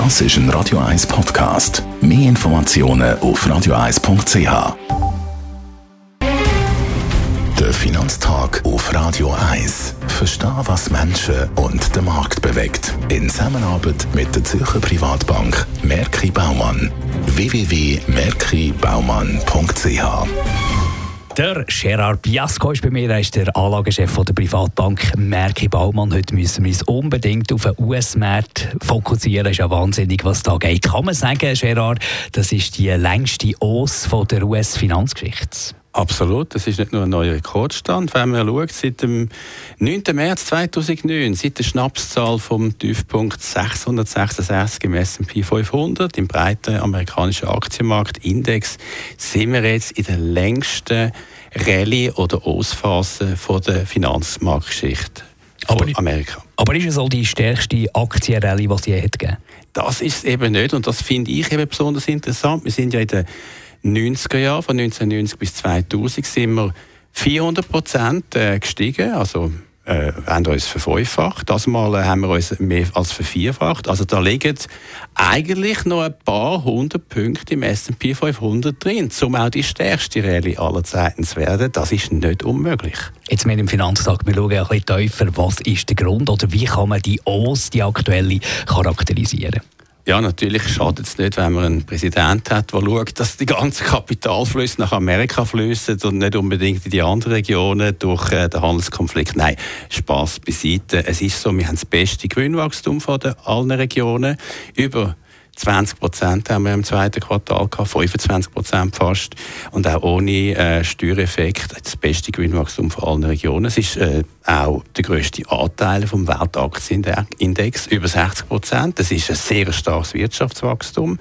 Das ist ein Radio 1 Podcast. Mehr Informationen auf radio1.ch. Der Finanztag auf Radio 1. Verstehen, was Menschen und den Markt bewegt. In Zusammenarbeit mit der Zürcher Privatbank Merki Baumann. www.merkibaumann.ch. Der Gérard Piasko ist bei mir, er ist der Anlagechef der Privatbank Merki Baumann. Heute müssen wir uns unbedingt auf den US-Markt fokussieren. Das ist ja wahnsinnig, was da geht. Kann man sagen, Gérard, das ist die längste Os der US-Finanzgeschichte? Absolut, das ist nicht nur ein neuer Rekordstand. Wenn man schaut, seit dem 9. März 2009, seit der Schnapszahl vom Tiefpunkt 666 im S&P 500, im breiten amerikanischen Aktienmarktindex, sind wir jetzt in der längsten Rallye- oder Ausphase der Finanzmarktgeschichte von Amerika. Aber ist es auch die stärkste Aktienrallye, die es je gegeben hat? Das ist es eben nicht, und das finde ich eben besonders interessant. Wir sind ja in der 90er Jahre, von 1990 bis 2000, sind wir 400% gestiegen, also haben wir uns verfünffacht. Das Mal haben wir uns mehr als vervierfacht. Also da liegen eigentlich noch ein paar hundert Punkte im S&P 500 drin, um auch die stärkste Rallye aller Zeiten zu werden. Das ist nicht unmöglich. Jetzt mit dem Finanztag, wir schauen ein bisschen tiefer, was ist der Grund oder wie kann man die Os, die aktuelle, charakterisieren? Ja, natürlich schadet es nicht, wenn man einen Präsidenten hat, der schaut, dass die ganzen Kapitalflüsse nach Amerika fließen und nicht unbedingt in die anderen Regionen durch den Handelskonflikt. Nein, Spass beiseite. Es ist so, wir haben das beste Gewinnwachstum von allen Regionen. Über 20% haben wir im zweiten Quartal gehabt, 25% fast. Und auch ohne Steuereffekt das beste Gewinnwachstum von allen Regionen. Es ist auch der grösste Anteil vom Weltaktienindex, über 60%. Das ist ein sehr starkes Wirtschaftswachstum.